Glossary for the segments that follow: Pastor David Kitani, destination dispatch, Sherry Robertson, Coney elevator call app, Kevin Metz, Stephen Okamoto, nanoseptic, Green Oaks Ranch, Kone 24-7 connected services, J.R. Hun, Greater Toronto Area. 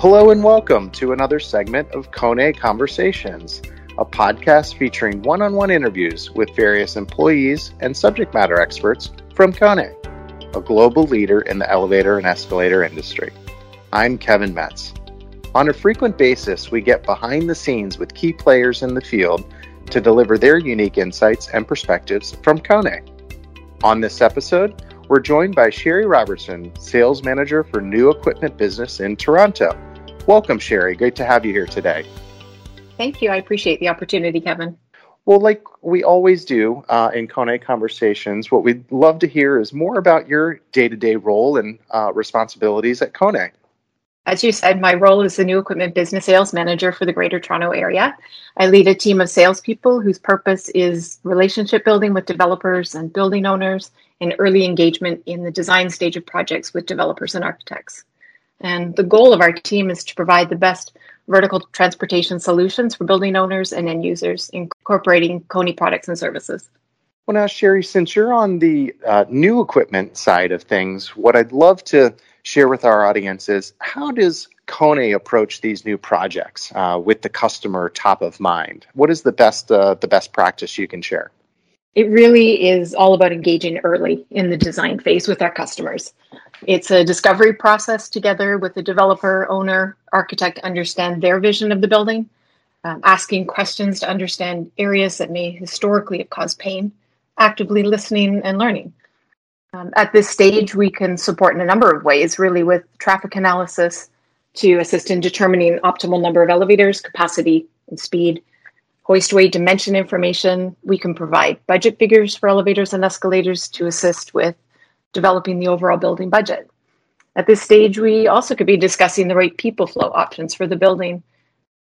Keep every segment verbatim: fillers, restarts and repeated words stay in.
Hello and welcome to another segment of Kone Conversations, a podcast featuring one-on-one interviews with various employees and subject matter experts from Kone, a global leader in the elevator and escalator industry. I'm Kevin Metz. On a frequent basis, we get behind the scenes with key players in the field to deliver their unique insights and perspectives from Kone. On this episode, we're joined by Sherry Robertson, Sales Manager for New Equipment Business in Toronto. Welcome, Sherry. Great to have you here today. Thank you. I appreciate the opportunity, Kevin. Well, like we always do uh, in Kone Conversations, what we'd love to hear is more about your day-to-day role and uh, responsibilities at Kone. As you said, my role is the New Equipment Business Sales Manager for the Greater Toronto Area. I lead a team of salespeople whose purpose is relationship building with developers and building owners and early engagement in the design stage of projects with developers and architects. And the goal of our team is to provide the best vertical transportation solutions for building owners and end users, incorporating Kone products and services. Well, now, Sherry, since you're on the uh, new equipment side of things, what I'd love to share with our audience is how does Kone approach these new projects uh, with the customer top of mind? What is the best uh, the best practice you can share? It really is all about engaging early in the design phase with our customers. It's a discovery process together with the developer, owner, architect, understand their vision of the building, um, asking questions to understand areas that may historically have caused pain, actively listening and learning. Um, at this stage, we can support in a number of ways, really with traffic analysis to assist in determining optimal number of elevators, capacity and speed, hoist weight dimension information. We can provide budget figures for elevators and escalators to assist with developing the overall building budget. At this stage, we also could be discussing the right people flow options for the building,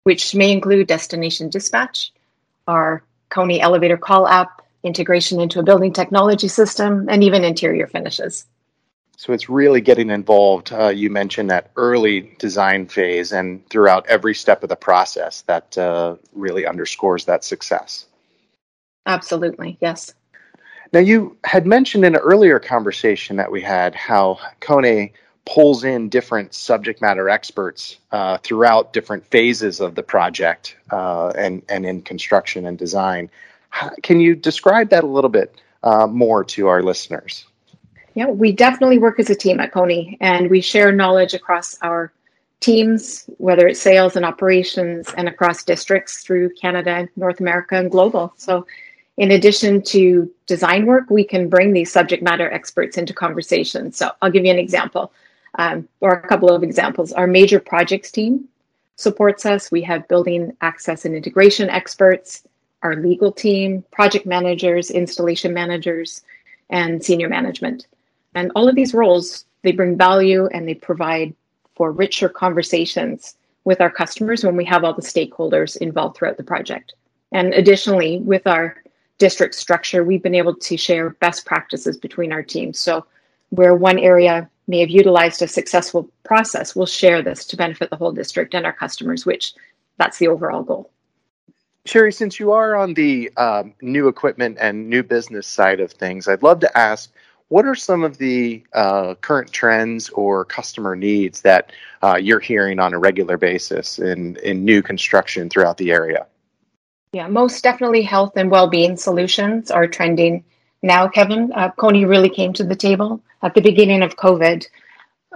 which may include destination dispatch, our Coney elevator call app, integration into a building technology system, and even interior finishes. So it's really getting involved. Uh, you mentioned that early design phase and throughout every step of the process that uh, really underscores that success. Absolutely, yes. Now, you had mentioned in an earlier conversation that we had how Kone pulls in different subject matter experts uh, throughout different phases of the project uh, and, and in construction and design. How, can you describe that a little bit uh, more to our listeners? Yeah, we definitely work as a team at Kone, and we share knowledge across our teams, whether it's sales and operations, and across districts through Canada, North America, and global. So in addition to design work, we can bring these subject matter experts into conversation. So I'll give you an example um, or a couple of examples. Our major projects team supports us. We have building access and integration experts, our legal team, project managers, installation managers, and senior management. And all of these roles, they bring value and they provide for richer conversations with our customers when we have all the stakeholders involved throughout the project. And additionally, with our district structure, we've been able to share best practices between our teams. So where one area may have utilized a successful process, we'll share this to benefit the whole district and our customers, which that's the overall goal. Sherry, since you are on the um, new equipment and new business side of things, I'd love to ask, what are some of the uh, current trends or customer needs that uh, you're hearing on a regular basis in, in new construction throughout the area? Yeah, most definitely health and well-being solutions are trending now, Kevin. Uh, Kone really came to the table at the beginning of COVID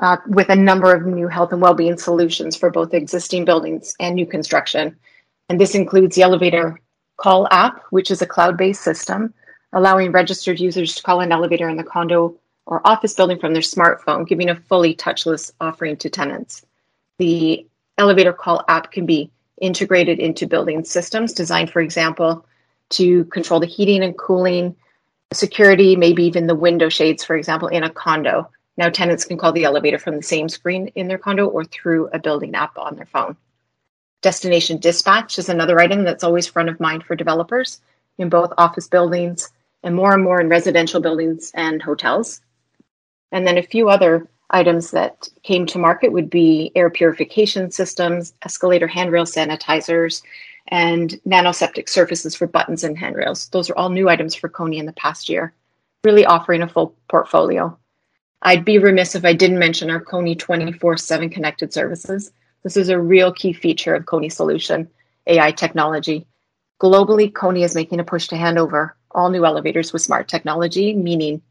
uh, with a number of new health and well-being solutions for both existing buildings and new construction. And this includes the elevator call app, which is a cloud-based system, allowing registered users to call an elevator in the condo or office building from their smartphone, giving a fully touchless offering to tenants. The elevator call app can be integrated into building systems designed, for example, to control the heating and cooling, security, maybe even the window shades, for example, in a condo. Now tenants can call the elevator from the same screen in their condo or through a building app on their phone. Destination dispatch is another item that's always front of mind for developers in both office buildings and more and more in residential buildings and hotels. And then a few other items that came to market would be air purification systems, escalator handrail sanitizers, and nanoseptic surfaces for buttons and handrails. Those are all new items for Kone in the past year, really offering a full portfolio. I'd be remiss if I didn't mention our Kone twenty-four seven connected services. This is a real key feature of Kone solution, A I technology. Globally, Kone is making a push to hand over all new elevators with smart technology, meaning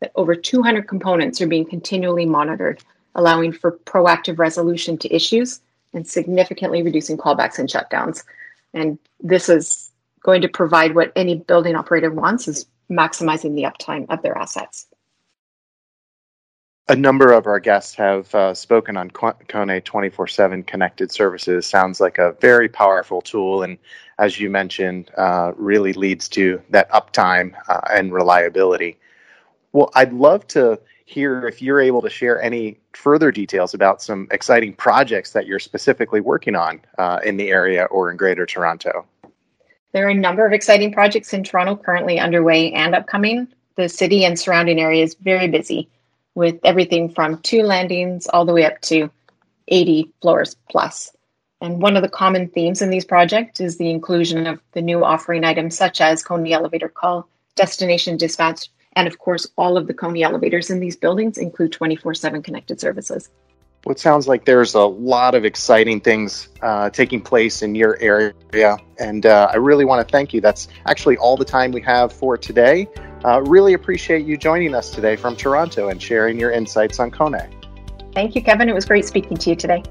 that over two hundred components are being continually monitored, allowing for proactive resolution to issues and significantly reducing callbacks and shutdowns. And this is going to provide what any building operator wants, is maximizing the uptime of their assets. A number of our guests have uh, spoken on Kone twenty-four seven connected services. Sounds like a very powerful tool, and as you mentioned, uh, really leads to that uptime uh, and reliability. Well, I'd love to hear if you're able to share any further details about some exciting projects that you're specifically working on uh, in the area or in Greater Toronto. There are a number of exciting projects in Toronto currently underway and upcoming. The city and surrounding area is very busy with everything from two landings all the way up to eighty floors plus. And one of the common themes in these projects is the inclusion of the new offering items such as Kone elevator call, destination dispatch, and of course, all of the Kone elevators in these buildings include twenty-four seven connected services. Well, it sounds like there's a lot of exciting things uh, taking place in your area, and uh, I really want to thank you. That's actually all the time we have for today. Uh, really appreciate you joining us today from Toronto and sharing your insights on Kone. Thank you, Kevin. It was great speaking to you today.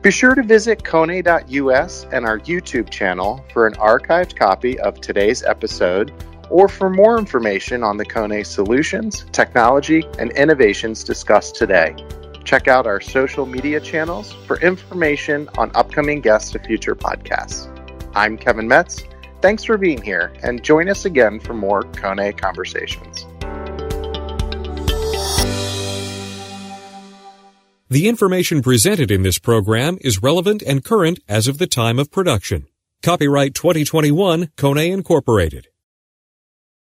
Be sure to visit kone dot U S and our YouTube channel for an archived copy of today's episode, or for more information on the Kone solutions, technology, and innovations discussed today. Check out our social media channels for information on upcoming guests of future podcasts. I'm Kevin Metz. Thanks for being here, and join us again for more Kone Conversations. The information presented in this program is relevant and current as of the time of production. Copyright twenty twenty-one, Kone Incorporated.